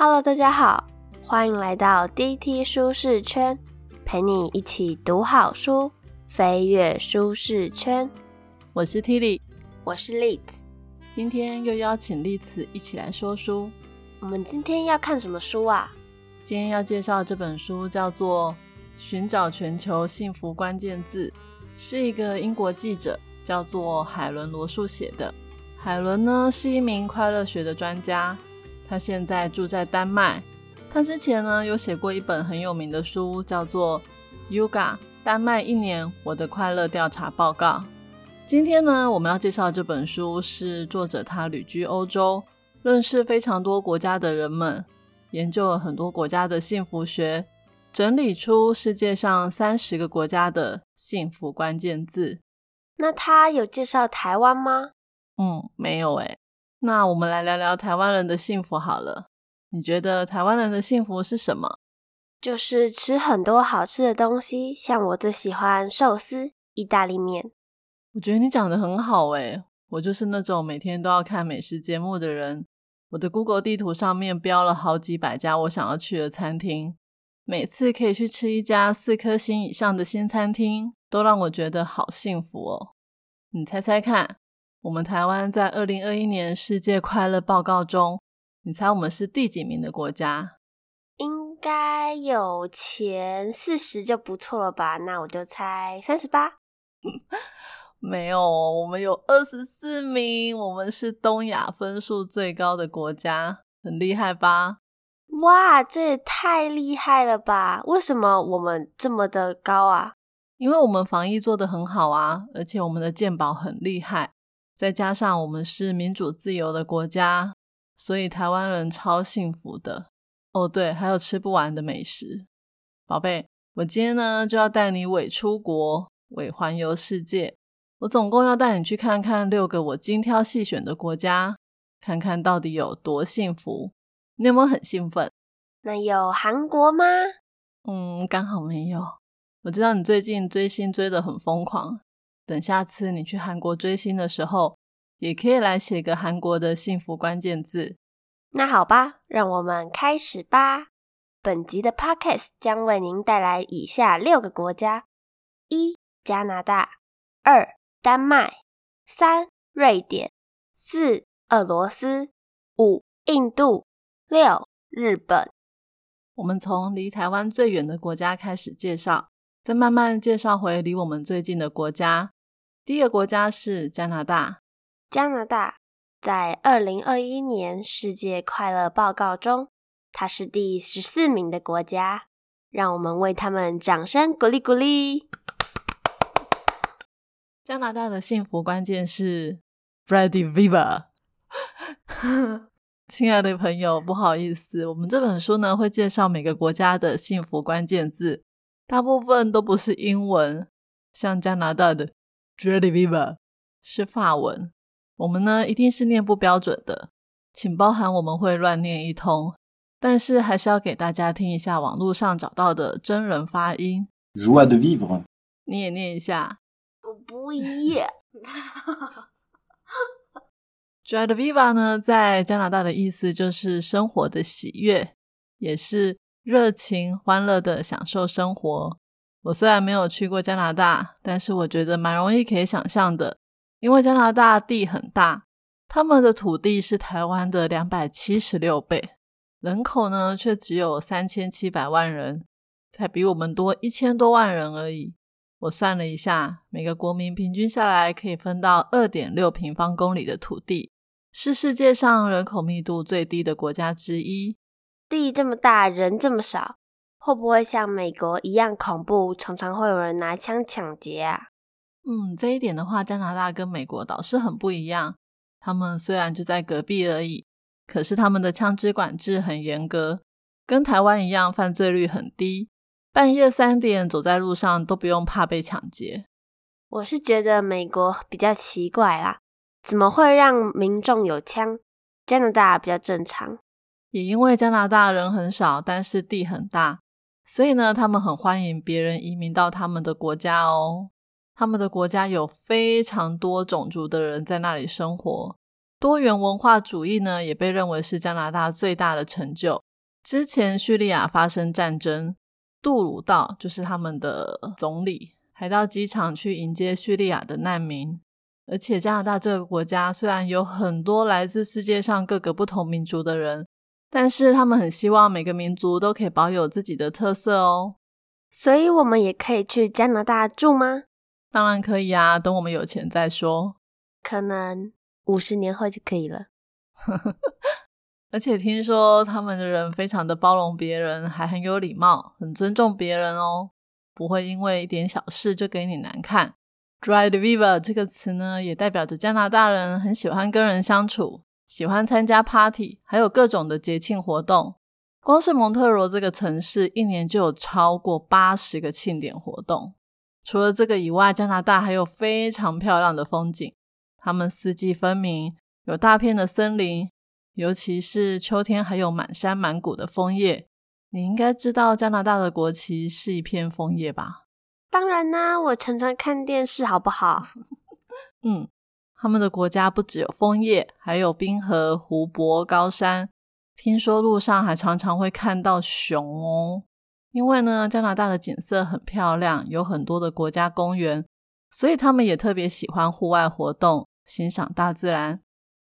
Hello， 大家好，欢迎来到 DT 舒适圈，陪你一起读好书，飞跃舒适圈。我是 Tilly， 我是 Litz， 今天又邀请 Litz 一起来说书。我们今天要看什么书啊？今天要介绍这本书叫做《寻找全球幸福关键字》，是一个英国记者叫做海伦·罗素写的。海伦呢是一名快乐学的专家，他现在住在丹麦。他之前呢有写过一本很有名的书，叫做 Jugaad 丹麦一年我的快乐调查报告。今天呢我们要介绍这本书，是作者他旅居欧洲，认识非常多国家的人们，研究了很多国家的幸福学，整理出世界上30个国家的幸福关键字。那他有介绍台湾吗？没有耶。那我们来聊聊台湾人的幸福好了。你觉得台湾人的幸福是什么？就是吃很多好吃的东西，像我最喜欢寿司、意大利面。我觉得你讲得很好耶，我就是那种每天都要看美食节目的人。我的 Google 地图上面标了好几百家我想要去的餐厅，每次可以去吃一家4颗星以上的新餐厅，都让我觉得好幸福哦。你猜猜看，我们台湾在2021年世界快乐报告中，你猜我们是第几名的国家？应该有前40就不错了吧，那我就猜38。没有，我们有24名，我们是东亚分数最高的国家，很厉害吧？哇，这也太厉害了吧！为什么我们这么的高啊？因为我们防疫做得很好啊，而且我们的健保很厉害，再加上我们是民主自由的国家，所以台湾人超幸福的。哦对，还有吃不完的美食。宝贝，我今天呢就要带你伪出国，伪环游世界。我总共要带你去看看6个我精挑细选的国家，看看到底有多幸福。你有没有很兴奋？那有韩国吗？刚好没有。我知道你最近追星追得很疯狂，等下次你去韩国追星的时候，也可以来写个韩国的幸福关键字。那好吧，让我们开始吧。本集的 Podcast 将为您带来以下6个国家： 1. 加拿大， 2. 丹麦， 3. 瑞典， 4. 俄罗斯， 5. 印度， 6. 日本。我们从离台湾最远的国家开始介绍，再慢慢介绍回离我们最近的国家。第一个国家是加拿大。加拿大在2021年世界快乐报告中，它是第14名的国家，让我们为他们掌声鼓励鼓励。加拿大的幸福关键是 Joie de vivre。 亲爱的朋友，不好意思，我们这本书呢会介绍每个国家的幸福关键字，大部分都不是英文，像加拿大的 Joie de vivre 是法文，我们呢一定是念不标准的，请包含我们会乱念一通，但是还是要给大家听一下网络上找到的真人发音 Joie de vivre。 你也念一下。我不要。Joie de vivre 呢在加拿大的意思就是生活的喜悦，也是热情欢乐的享受生活。我虽然没有去过加拿大，但是我觉得蛮容易可以想象的，因为加拿大地很大，他们的土地是台湾的276倍，人口呢却只有3700万人，才比我们多1000多万人而已。我算了一下，每个国民平均下来可以分到 2.6 平方公里的土地，是世界上人口密度最低的国家之一。地这么大，人这么少，会不会像美国一样恐怖，常常会有人拿枪抢劫啊？这一点的话，加拿大跟美国倒是很不一样。他们虽然就在隔壁而已，可是他们的枪支管制很严格，跟台湾一样犯罪率很低，半夜3点走在路上都不用怕被抢劫。我是觉得美国比较奇怪啦，怎么会让民众有枪？加拿大比较正常。也因为加拿大人很少，但是地很大，所以呢，他们很欢迎别人移民到他们的国家哦。他们的国家有非常多种族的人在那里生活，多元文化主义呢，也被认为是加拿大最大的成就，之前叙利亚发生战争，杜鲁道就是他们的总理还到机场去迎接叙利亚的难民。而且加拿大这个国家虽然有很多来自世界上各个不同民族的人，但是他们很希望每个民族都可以保有自己的特色哦。所以我们也可以去加拿大住吗？当然可以啊，等我们有钱再说，可能50年后就可以了。而且听说他们的人非常的包容别人，还很有礼貌，很尊重别人哦，不会因为一点小事就给你难看。Joie de vivre 这个词呢，也代表着加拿大人很喜欢跟人相处，喜欢参加 party， 还有各种的节庆活动。光是蒙特罗这个城市一年就有超过80个庆典活动。除了这个以外，加拿大还有非常漂亮的风景，他们四季分明，有大片的森林，尤其是秋天还有满山满谷的枫叶。你应该知道加拿大的国旗是一片枫叶吧？当然啦，我常常看电视好不好？嗯，他们的国家不只有枫叶，还有冰河、湖泊、高山，听说路上还常常会看到熊哦。因为呢，加拿大的景色很漂亮，有很多的国家公园，所以他们也特别喜欢户外活动，欣赏大自然。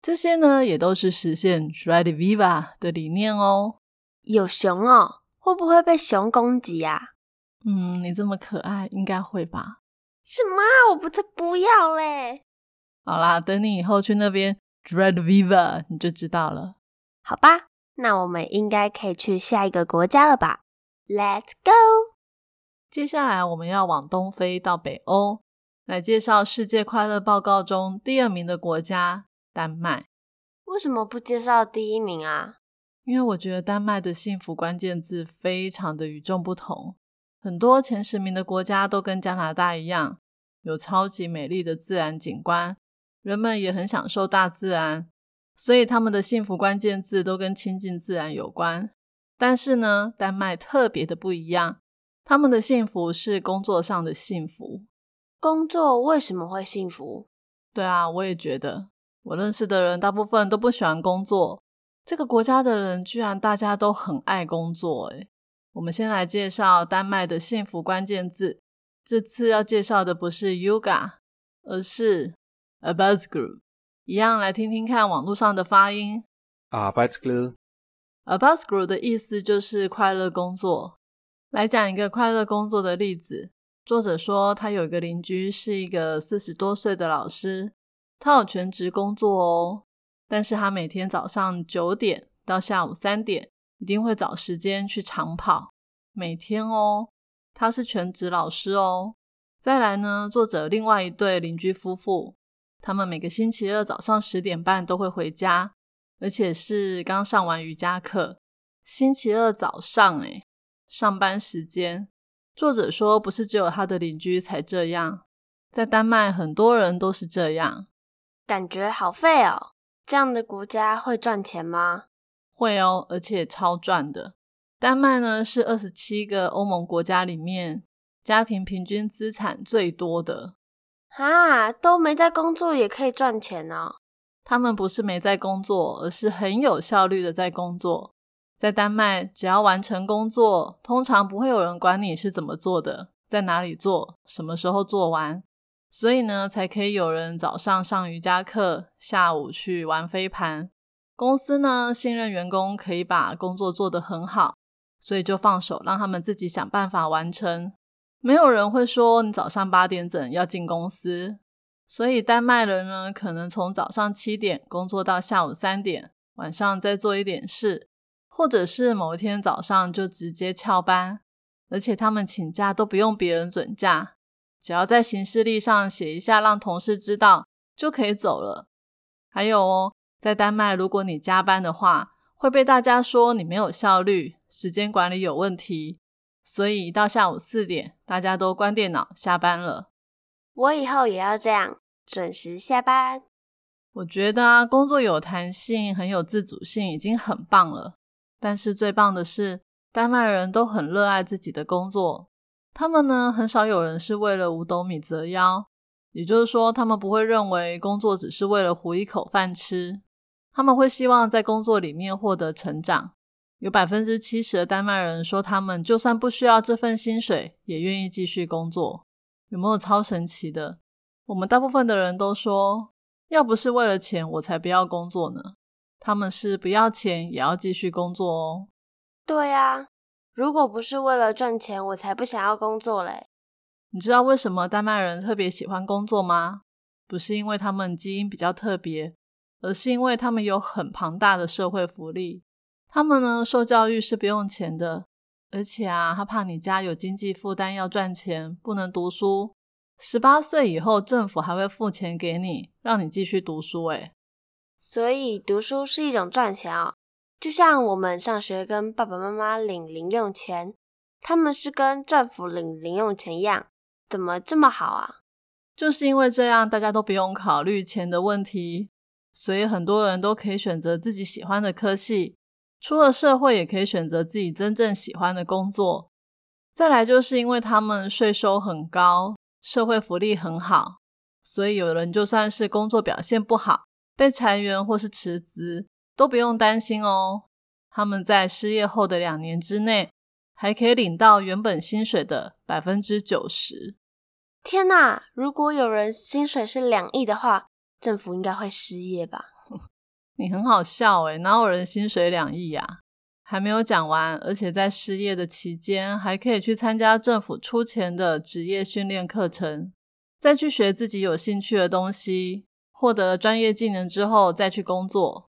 这些呢，也都是实现 Joie de vivre 的理念哦。有熊哦，会不会被熊攻击啊？嗯，你这么可爱，应该会吧？什么？我不再不要嘞！好啦，等你以后去那边 Joie de vivre 你就知道了。好吧，那我们应该可以去下一个国家了吧？ Let's go！ 接下来我们要往东非到北欧，来介绍世界快乐报告中第2名的国家——丹麦。为什么不介绍第1名啊？因为我觉得丹麦的幸福关键字非常的与众不同。很多前10名的国家都跟加拿大一样，有超级美丽的自然景观，人们也很享受大自然，所以他们的幸福关键字都跟亲近自然有关。但是呢，丹麦特别的不一样，他们的幸福是工作上的幸福。工作为什么会幸福？对啊，我也觉得，我认识的人大部分都不喜欢工作，这个国家的人居然大家都很爱工作耶。我们先来介绍丹麦的幸福关键字。这次要介绍的不是 Yoga， 而是 Arbejdsglæde。 一样来听听看网络上的发音。 Arbejdsglæde。 Arbejdsglæde 的意思就是快乐工作。来讲一个快乐工作的例子。作者说他有一个邻居是一个40多岁的老师，他有全职工作哦，但是他每天早上9点到下午3点一定会找时间去长跑，每天哦，他是全职老师哦。再来呢，作者另外一对邻居夫妇，他们每个星期2早上10点半都会回家，而且是刚上完瑜伽课。星期2早上耶，上班时间。作者说不是只有他的邻居才这样，在丹麦很多人都是这样。感觉好废哦，这样的国家会赚钱吗？会哦，而且超赚的。丹麦呢，是27个欧盟国家里面家庭平均资产最多的。哈，都没在工作也可以赚钱哦？他们不是没在工作，而是很有效率的在工作。在丹麦，只要完成工作，通常不会有人管你是怎么做的，在哪里做，什么时候做完，所以呢，才可以有人早上上瑜伽课，下午去玩飞盘。公司呢，信任员工可以把工作做得很好，所以就放手让他们自己想办法完成。没有人会说你早上8点整要进公司，所以丹麦人呢，可能从早上7点工作到下午3点，晚上再做一点事，或者是某一天早上就直接翘班，而且他们请假都不用别人准假，只要在行事历上写一下让同事知道，就可以走了。还有哦，在丹麦，如果你加班的话，会被大家说你没有效率，时间管理有问题，所以到下午4点，大家都关电脑下班了。我以后也要这样，准时下班。我觉得啊，工作有弹性，很有自主性，已经很棒了。但是最棒的是，丹麦人都很热爱自己的工作。他们呢，很少有人是为了5斗米折腰，也就是说，他们不会认为工作只是为了糊一口饭吃。他们会希望在工作里面获得成长，有 70% 的丹麦人说他们就算不需要这份薪水也愿意继续工作。有没有超神奇的？我们大部分的人都说要不是为了钱我才不要工作呢，他们是不要钱也要继续工作哦。对啊，如果不是为了赚钱我才不想要工作嘞。你知道为什么丹麦人特别喜欢工作吗？不是因为他们基因比较特别，而是因为他们有很庞大的社会福利。他们呢，受教育是不用钱的，而且啊，他怕你家有经济负担要赚钱，不能读书。18岁以后，政府还会付钱给你，让你继续读书耶。所以读书是一种赚钱哦。就像我们上学跟爸爸妈妈领零用钱，他们是跟政府领零用钱一样，怎么这么好啊？就是因为这样，大家都不用考虑钱的问题，所以很多人都可以选择自己喜欢的科系，出了社会也可以选择自己真正喜欢的工作。再来就是因为他们税收很高，社会福利很好，所以有人就算是工作表现不好，被裁员或是辞职，都不用担心哦。他们在失业后的2年之内，还可以领到原本薪水的 90%。 天哪，如果有人薪水是2亿的话，政府应该会失业吧？你很好笑耶，哪有人薪水2亿啊？还没有讲完，而且在失业的期间，还可以去参加政府出钱的职业训练课程，再去学自己有兴趣的东西，获得了专业技能之后再去工作。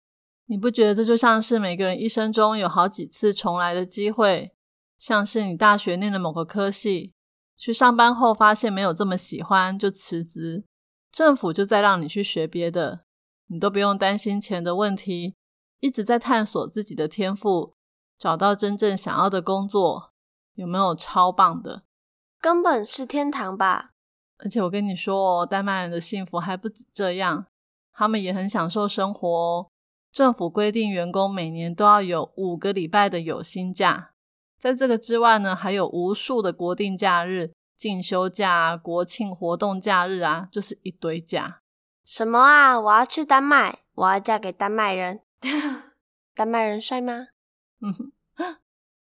你不觉得这就像是每个人一生中有好几次重来的机会？像是你大学念的某个科系，去上班后发现没有这么喜欢就辞职，政府就再让你去学别的，你都不用担心钱的问题，一直在探索自己的天赋，找到真正想要的工作，有没有超棒的？根本是天堂吧！而且我跟你说哦，丹麦人的幸福还不止这样，他们也很享受生活哦。政府规定员工每年都要有5个礼拜的有薪假，在这个之外呢，还有无数的国定假日、进修假啊、国庆活动假日啊，就是一堆假。什么啊，我要去丹麦，我要嫁给丹麦人。丹麦人帅吗？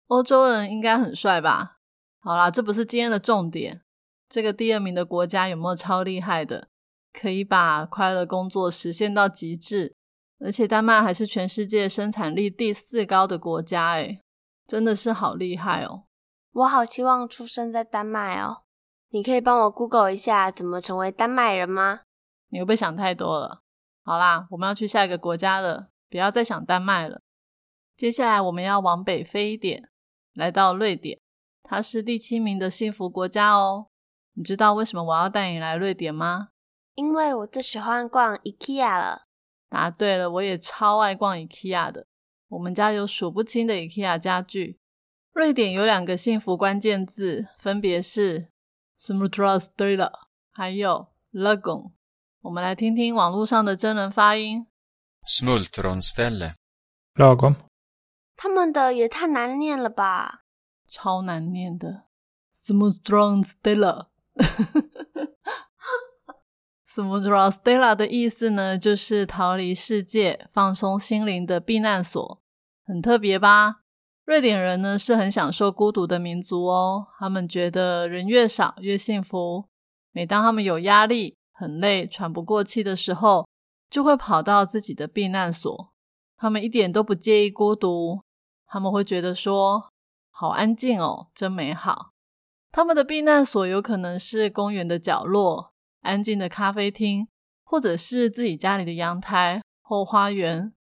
欧洲人应该很帅吧。好啦，这不是今天的重点。这个第2名的国家有没有超厉害的，可以把快乐工作实现到极致？而且丹麦还是全世界生产力第4高的国家耶，真的是好厉害哦。我好期望出生在丹麦哦。你可以帮我 Google 一下怎么成为丹麦人吗？你会不会想太多了？好啦，我们要去下一个国家了，不要再想丹麦了。接下来我们要往北飞一点，来到瑞典，它是第7名的幸福国家哦。你知道为什么我要带你来瑞典吗？因为我最喜欢逛 IKEA 了。答对了，我也超爱逛 IKEA 的。我们家有数不清的 IKEA 家具。瑞典有2个幸福关键字，分别是 Smultronställe 还有 Lagom。 我们来听听网络上的真人发音。 Smultronställe Lagom。 他们的也太难念了吧？超难念的 Smultronställe。 Smultronställe 的意思呢，就是逃离世界、放松心灵的避难所。很特别吧？瑞典人呢，是很享受孤独的民族哦。他们觉得人越少越幸福。每当他们有压力、很累、喘不过气的时候，就会跑到自己的避难所。他们一点都不介意孤独，他们会觉得说，好安静哦，真美好。他们的避难所有可能是公园的角落、安静的咖啡厅，或者是自己家里的阳台、后花园。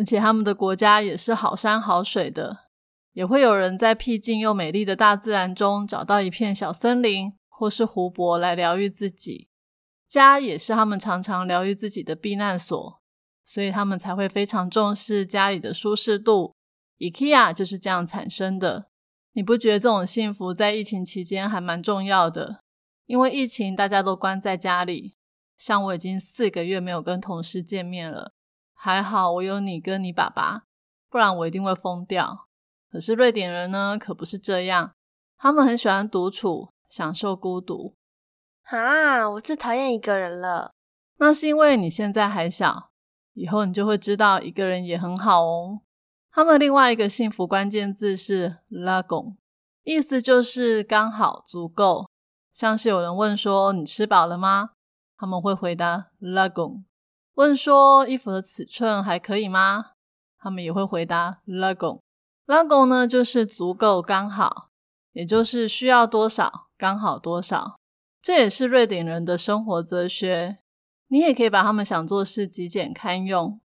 而且他们的国家也是好山好水的，也会有人在僻静又美丽的大自然中找到一片小森林或是湖泊来疗愈自己。家也是他们常常疗愈自己的避难所，所以他们才会非常重视家里的舒适度。 IKEA 就是这样产生的。你不觉得这种幸福在疫情期间还蛮重要的？因为疫情大家都关在家里，像我已经4个月没有跟同事见面了，还好我有你跟你爸爸，不然我一定会疯掉。可是瑞典人呢，可不是这样，他们很喜欢独处，享受孤独。啊，我最讨厌一个人了。那是因为你现在还小，以后你就会知道一个人也很好哦。他们另外一个幸福关键字是 Lagom， 意思就是刚好足够。像是有人问说你吃饱了吗，他们会回答 Lagom。 问说衣服的尺寸还可以吗，他们也会回答 Lagom。 Lagom 呢就是足够刚好，也就是需要多少刚好多少。这也是瑞典人的生活哲学，你也可以把他们想做是极简堪用。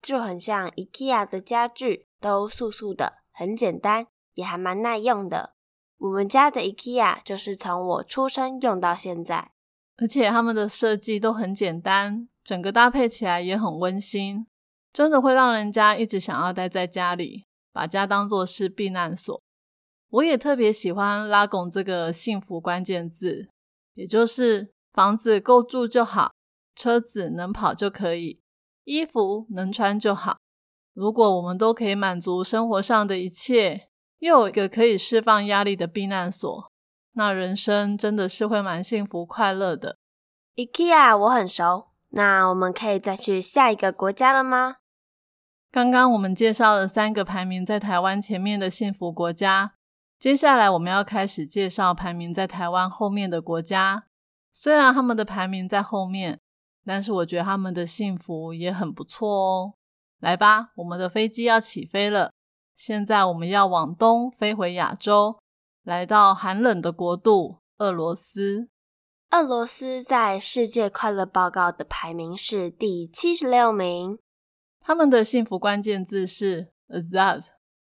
就很像 IKEA 的家具，都素素的，很简单，也还蛮耐用的。我们家的 IKEA 就是从我出生用到现在，而且他们的设计都很简单，整个搭配起来也很温馨，真的会让人家一直想要待在家里，把家当作是避难所。我也特别喜欢 Lagom 这个幸福关键字，也就是房子够住就好，车子能跑就可以，衣服能穿就好。如果我们都可以满足生活上的一切，又有一个可以释放压力的避难所，那人生真的是会蛮幸福快乐的。 IKEA 我很熟，那我们可以再去下一个国家了吗？刚刚我们介绍了三个排名在台湾前面的幸福国家，接下来我们要开始介绍排名在台湾后面的国家。虽然他们的排名在后面，但是我觉得他们的幸福也很不错哦。来吧，我们的飞机要起飞了，现在我们要往东飞回亚洲，来到寒冷的国度俄罗斯。俄罗斯在世界快乐报告的排名是第76名，他们的幸福关键字是 Azart，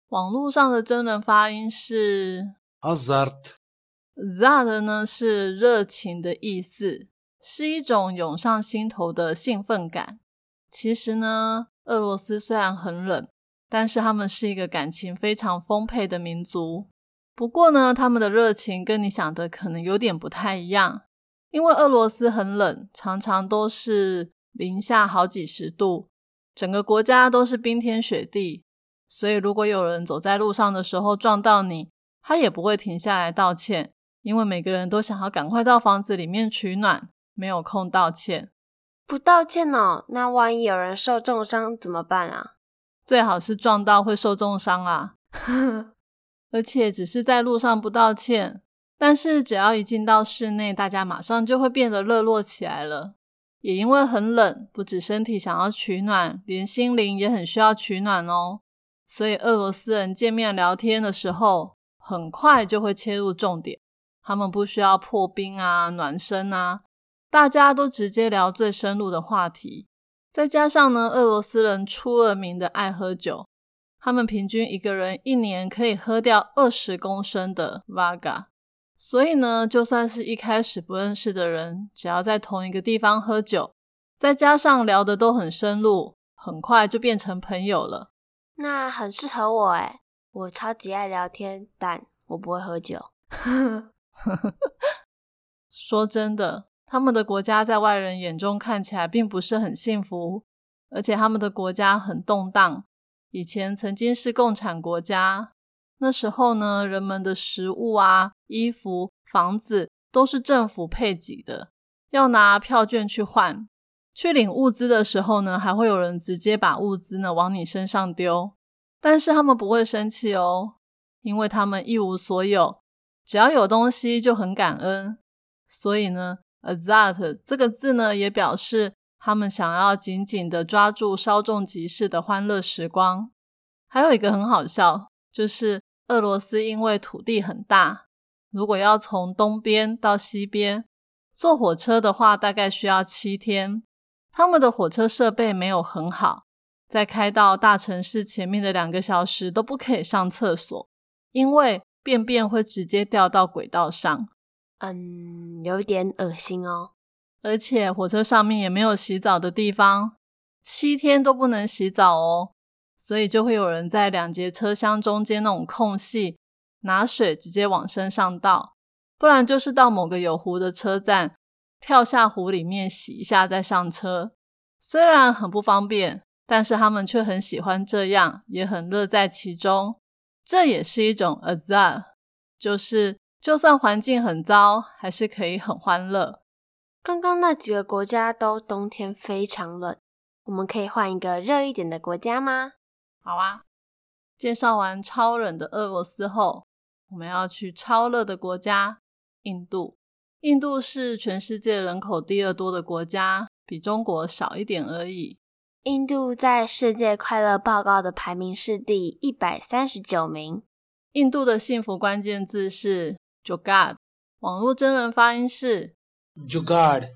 网络上的真人发音是 Azart。 Azart 呢是热情的意思，是一种涌上心头的兴奋感。其实呢，俄罗斯虽然很冷，但是他们是一个感情非常丰沛的民族。不过呢，他们的热情跟你想的可能有点不太一样，因为俄罗斯很冷，常常都是零下好几十度，整个国家都是冰天雪地，所以如果有人走在路上的时候撞到你，他也不会停下来道歉，因为每个人都想要赶快到房子里面取暖，没有空道歉。不道歉哦，那万一有人受重伤怎么办啊？最好是撞到会受重伤啦。而且只是在路上不道歉，但是只要一进到室内，大家马上就会变得热络起来了。也因为很冷，不止身体想要取暖，连心灵也很需要取暖哦。所以俄罗斯人见面聊天的时候，很快就会切入重点，他们不需要破冰啊、暖身啊，大家都直接聊最深入的话题。再加上呢，俄罗斯人出了名的爱喝酒，他们平均一个人一年可以喝掉20公升的 Vaga， 所以呢，就算是一开始不认识的人，只要在同一个地方喝酒，再加上聊的都很深入，很快就变成朋友了。那很适合我耶，我超级爱聊天，但我不会喝酒。说真的，他们的国家在外人眼中看起来并不是很幸福，而且他们的国家很动荡。以前曾经是共产国家，那时候呢，人们的食物啊、衣服、房子都是政府配给的，要拿票券去换。去领物资的时候呢，还会有人直接把物资呢往你身上丢，但是他们不会生气哦，因为他们一无所有，只要有东西就很感恩。所以呢，Azart 这个字呢也表示他们想要紧紧地抓住稍纵即逝的欢乐时光。还有一个很好笑，就是俄罗斯因为土地很大，如果要从东边到西边坐火车的话，大概需要7天。他们的火车设备没有很好，在开到大城市前面的2个小时都不可以上厕所，因为便便会直接掉到轨道上。有点恶心哦。而且火车上面也没有洗澡的地方，7天都不能洗澡哦，所以就会有人在2节车厢中间那种空隙拿水直接往身上倒，不然就是到某个有湖的车站跳下湖里面洗一下再上车。虽然很不方便，但是他们却很喜欢这样，也很乐在其中。这也是一种 Azart， 就算环境很糟，还是可以很欢乐。刚刚那几个国家都冬天非常冷，我们可以换一个热一点的国家吗？好啊，介绍完超冷的俄罗斯后，我们要去超热的国家——印度。印度是全世界人口第二多的国家，比中国少一点而已。印度在世界快乐报告的排名是第139名。印度的幸福关键字是 Jugaad， 网络真人发音是 Jugaad。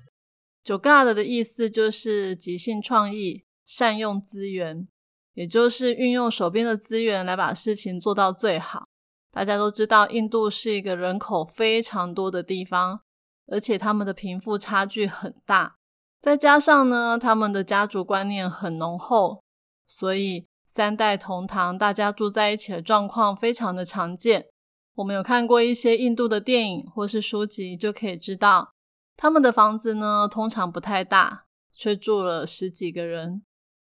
Jugaad 的意思就是即兴创意，善用资源，也就是运用手边的资源来把事情做到最好。大家都知道印度是一个人口非常多的地方，而且他们的贫富差距很大，再加上呢他们的家族观念很浓厚，所以三代同堂大家住在一起的状况非常的常见。我们有看过一些印度的电影或是书籍就可以知道，他们的房子呢通常不太大，却住了十几个人。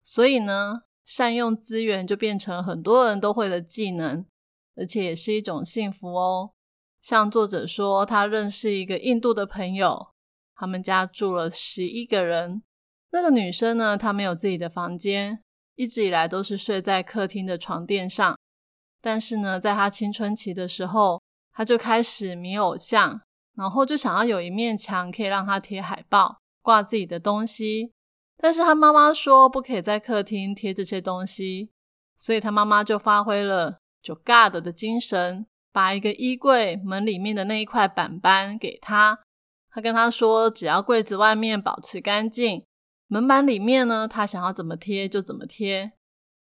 所以呢，善用资源就变成很多人都会的技能，而且也是一种幸福哦。像作者说，他认识一个印度的朋友，他们家住了11个人。那个女生呢，她没有自己的房间，一直以来都是睡在客厅的床垫上。但是呢，在她青春期的时候，她就开始迷偶像，然后就想要有一面墙可以让她贴海报，挂自己的东西。但是他妈妈说不可以在客厅贴这些东西，所以他妈妈就发挥了 Jugaad 的精神，把一个衣柜门里面的那一块板板给他。他跟他说，只要柜子外面保持干净，门板里面呢，他想要怎么贴就怎么贴。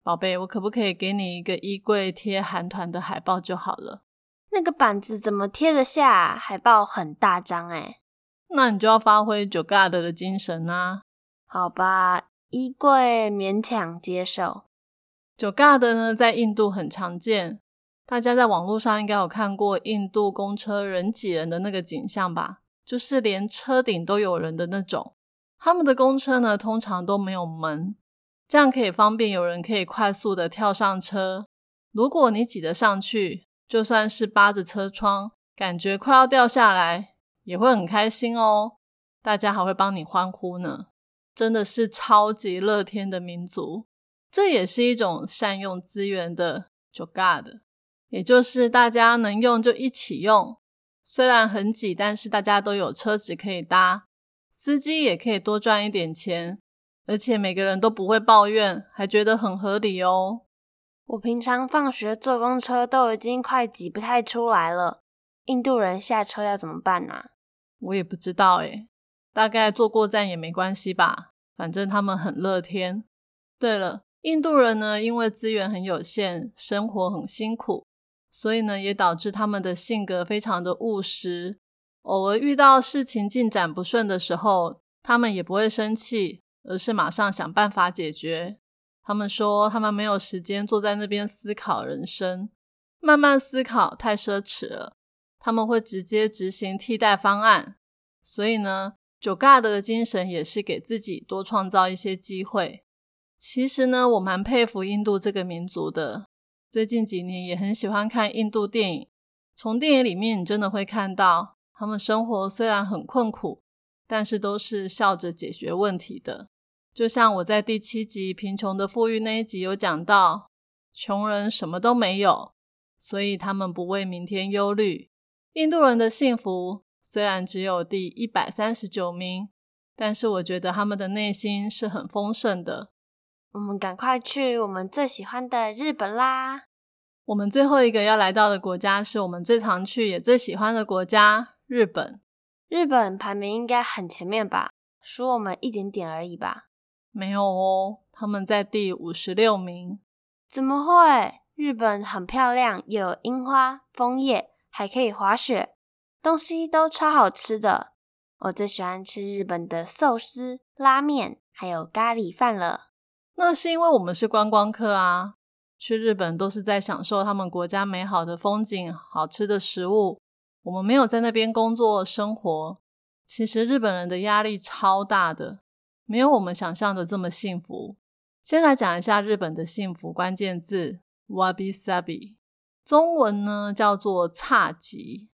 宝贝，我可不可以给你一个衣柜贴韩团的海报就好了？那个板子怎么贴得下？海报很大张耶。那你就要发挥 Jugaad 的精神啊。好吧，衣柜勉强接受。Jugaad 呢，在印度很常见，大家在网络上应该有看过印度公车人挤人的那个景象吧，就是连车顶都有人的那种。他们的公车呢，通常都没有门，这样可以方便有人可以快速的跳上车。如果你挤得上去，就算是扒着车窗，感觉快要掉下来，也会很开心哦，大家还会帮你欢呼呢。真的是超级乐天的民族，这也是一种善用资源的 Jugaad， 也就是大家能用就一起用。虽然很挤，但是大家都有车子可以搭，司机也可以多赚一点钱，而且每个人都不会抱怨，还觉得很合理哦。我平常放学坐公车都已经快挤不太出来了，印度人下车要怎么办啊？我也不知道耶，大概坐过站也没关系吧，反正他们很乐天。对了，印度人呢，因为资源很有限，生活很辛苦，所以呢，也导致他们的性格非常的务实。偶尔遇到事情进展不顺的时候，他们也不会生气，而是马上想办法解决。他们说，他们没有时间坐在那边思考人生，慢慢思考太奢侈了，他们会直接执行替代方案。所以呢，Jugaad 的精神也是给自己多创造一些机会。其实呢，我蛮佩服印度这个民族的，最近几年也很喜欢看印度电影。从电影里面你真的会看到，他们生活虽然很困苦，但是都是笑着解决问题的。就像我在第7集贫穷的富裕那一集有讲到，穷人什么都没有，所以他们不为明天忧虑。印度人的幸福虽然只有第139名，但是我觉得他们的内心是很丰盛的。我们赶快去我们最喜欢的日本啦！我们最后一个要来到的国家是我们最常去也最喜欢的国家——日本。日本排名应该很前面吧？输我们一点点而已吧？没有哦，他们在第56名。怎么会？日本很漂亮，有樱花、枫叶，还可以滑雪。东西都超好吃的，我最喜欢吃日本的寿司、拉面，还有咖喱饭了。那是因为我们是观光客啊，去日本都是在享受他们国家美好的风景、好吃的食物，我们没有在那边工作生活。其实日本人的压力超大的，没有我们想象的这么幸福。先来讲一下日本的幸福关键字 Wabi Sabi， 中文呢叫做侘寂。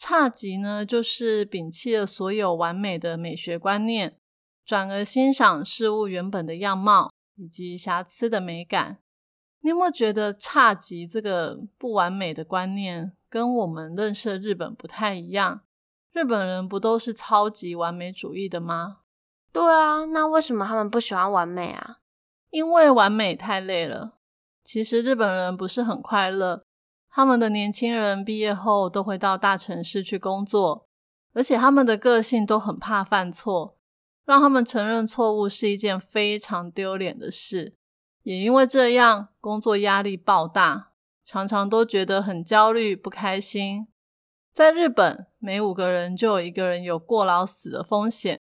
侘寂呢，就是摒弃了所有完美的美学观念，转而欣赏事物原本的样貌以及瑕疵的美感。你有没有觉得侘寂这个不完美的观念跟我们认识的日本不太一样？日本人不都是超级完美主义的吗？对啊，那为什么他们不喜欢完美啊？因为完美太累了。其实日本人不是很快乐，他们的年轻人毕业后都会到大城市去工作，而且他们的个性都很怕犯错，让他们承认错误是一件非常丢脸的事。也因为这样，工作压力爆大，常常都觉得很焦虑不开心。在日本，每5个人就有1个人有过劳死的风险。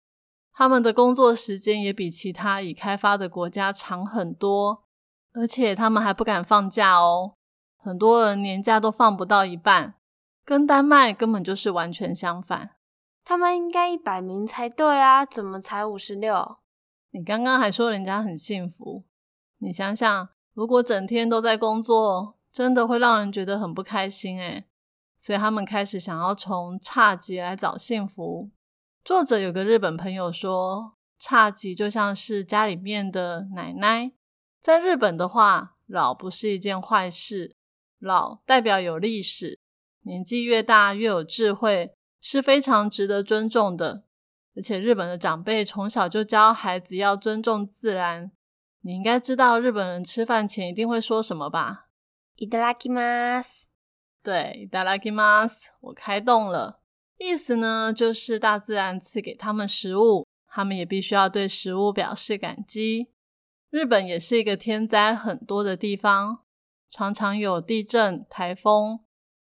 他们的工作时间也比其他已开发的国家长很多，而且他们还不敢放假哦，很多人年假都放不到一半，跟丹麦根本就是完全相反。他们应该100名才对啊，怎么才56？你刚刚还说人家很幸福，你想想，如果整天都在工作，真的会让人觉得很不开心耶。所以他们开始想要从侘寂来找幸福。作者有个日本朋友说，侘寂就像是家里面的奶奶。在日本的话，老不是一件坏事，老代表有历史，年纪越大越有智慧，是非常值得尊重的。而且日本的长辈从小就教孩子要尊重自然。你应该知道日本人吃饭前一定会说什么吧？いただきます。对，いただきます，我开动了。意思呢，就是大自然赐给他们食物，他们也必须要对食物表示感激。日本也是一个天灾很多的地方，常常有地震、台风，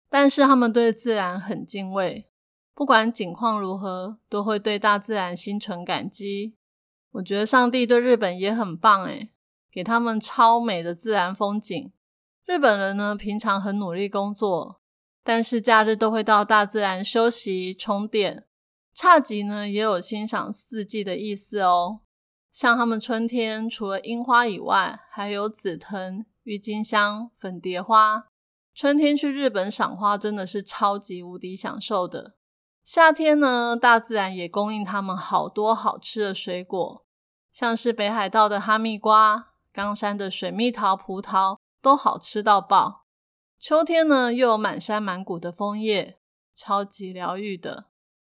但是他们对自然很敬畏，不管景况如何，都会对大自然心存感激。我觉得上帝对日本也很棒耶，给他们超美的自然风景。日本人呢，平常很努力工作，但是假日都会到大自然休息充电。侘寂呢，也有欣赏四季的意思哦。像他们春天除了樱花以外，还有紫藤、郁金香、粉蝶花。春天去日本赏花真的是超级无敌享受的。夏天呢，大自然也供应他们好多好吃的水果，像是北海道的哈密瓜、冈山的水蜜桃、葡萄都好吃到爆。秋天呢，又有满山满谷的枫叶，超级疗愈的。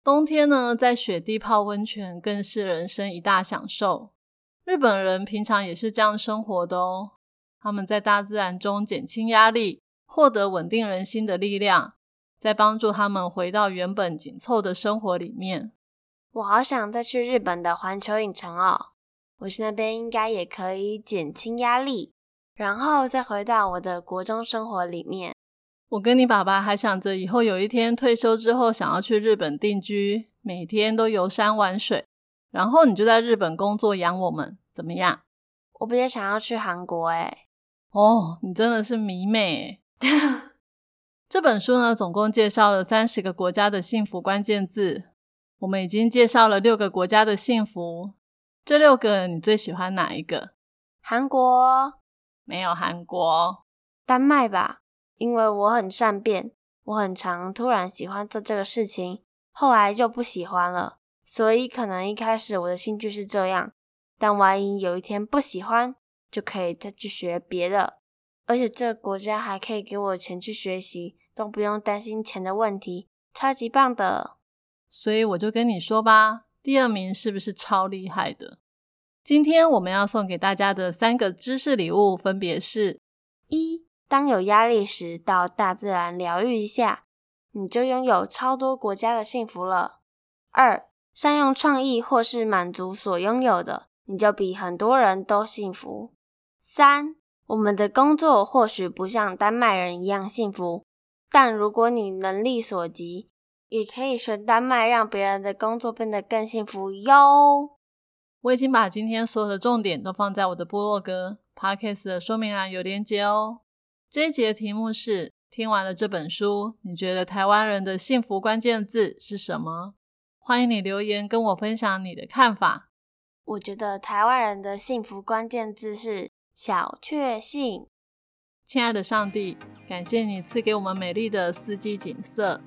冬天呢，在雪地泡温泉更是人生一大享受。日本人平常也是这样生活的哦，他们在大自然中减轻压力，获得稳定人心的力量，再帮助他们回到原本紧凑的生活里面。我好想再去日本的环球影城哦，我去那边应该也可以减轻压力，然后再回到我的国中生活里面。我跟你爸爸还想着以后有一天退休之后想要去日本定居，每天都游山玩水，然后你就在日本工作养我们，怎么样？我比较想要去韩国耶。哦，你真的是迷妹耶。这本书呢，总共介绍了30个国家的幸福关键字，我们已经介绍了6个国家的幸福。这6个你最喜欢哪一个？韩国。没有韩国。丹麦吧，因为我很善变，我很常突然喜欢做这个事情，后来就不喜欢了，所以可能一开始我的兴趣是这样，但万一有一天不喜欢，就可以再去学别的。而且这个国家还可以给我钱去学习，都不用担心钱的问题，超级棒的。所以我就跟你说吧，第2名是不是超厉害的？今天我们要送给大家的3个知识礼物分别是： 1. 当有压力时，到大自然疗愈一下，你就拥有超多国家的幸福了。 2. 善用创意或是满足所拥有的，你就比很多人都幸福。 3. 我们的工作或许不像丹麦人一样幸福，但如果你能力所及，也可以学丹麦，让别人的工作变得更幸福哟。我已经把今天所有的重点都放在我的部落格 Podcast 的说明栏有连结哦。这一集的题目是：听完了这本书，你觉得台湾人的幸福关键字是什么？欢迎你留言跟我分享你的看法。我觉得台湾人的幸福关键字是小确幸。亲爱的上帝，感谢你赐给我们美丽的四季景色，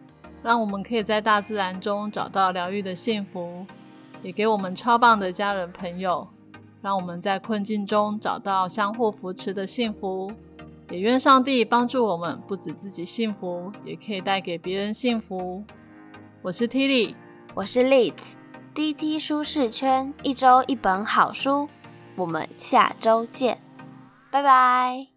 让我们可以在大自然中找到疗愈的幸福，也给我们超棒的家人朋友，让我们在困境中找到相互扶持的幸福。也愿上帝帮助我们，不止自己幸福，也可以带给别人幸福。我是 Tilly， 我是 Litz， DT 舒适圈，一周一本好书，我们下周见，拜拜。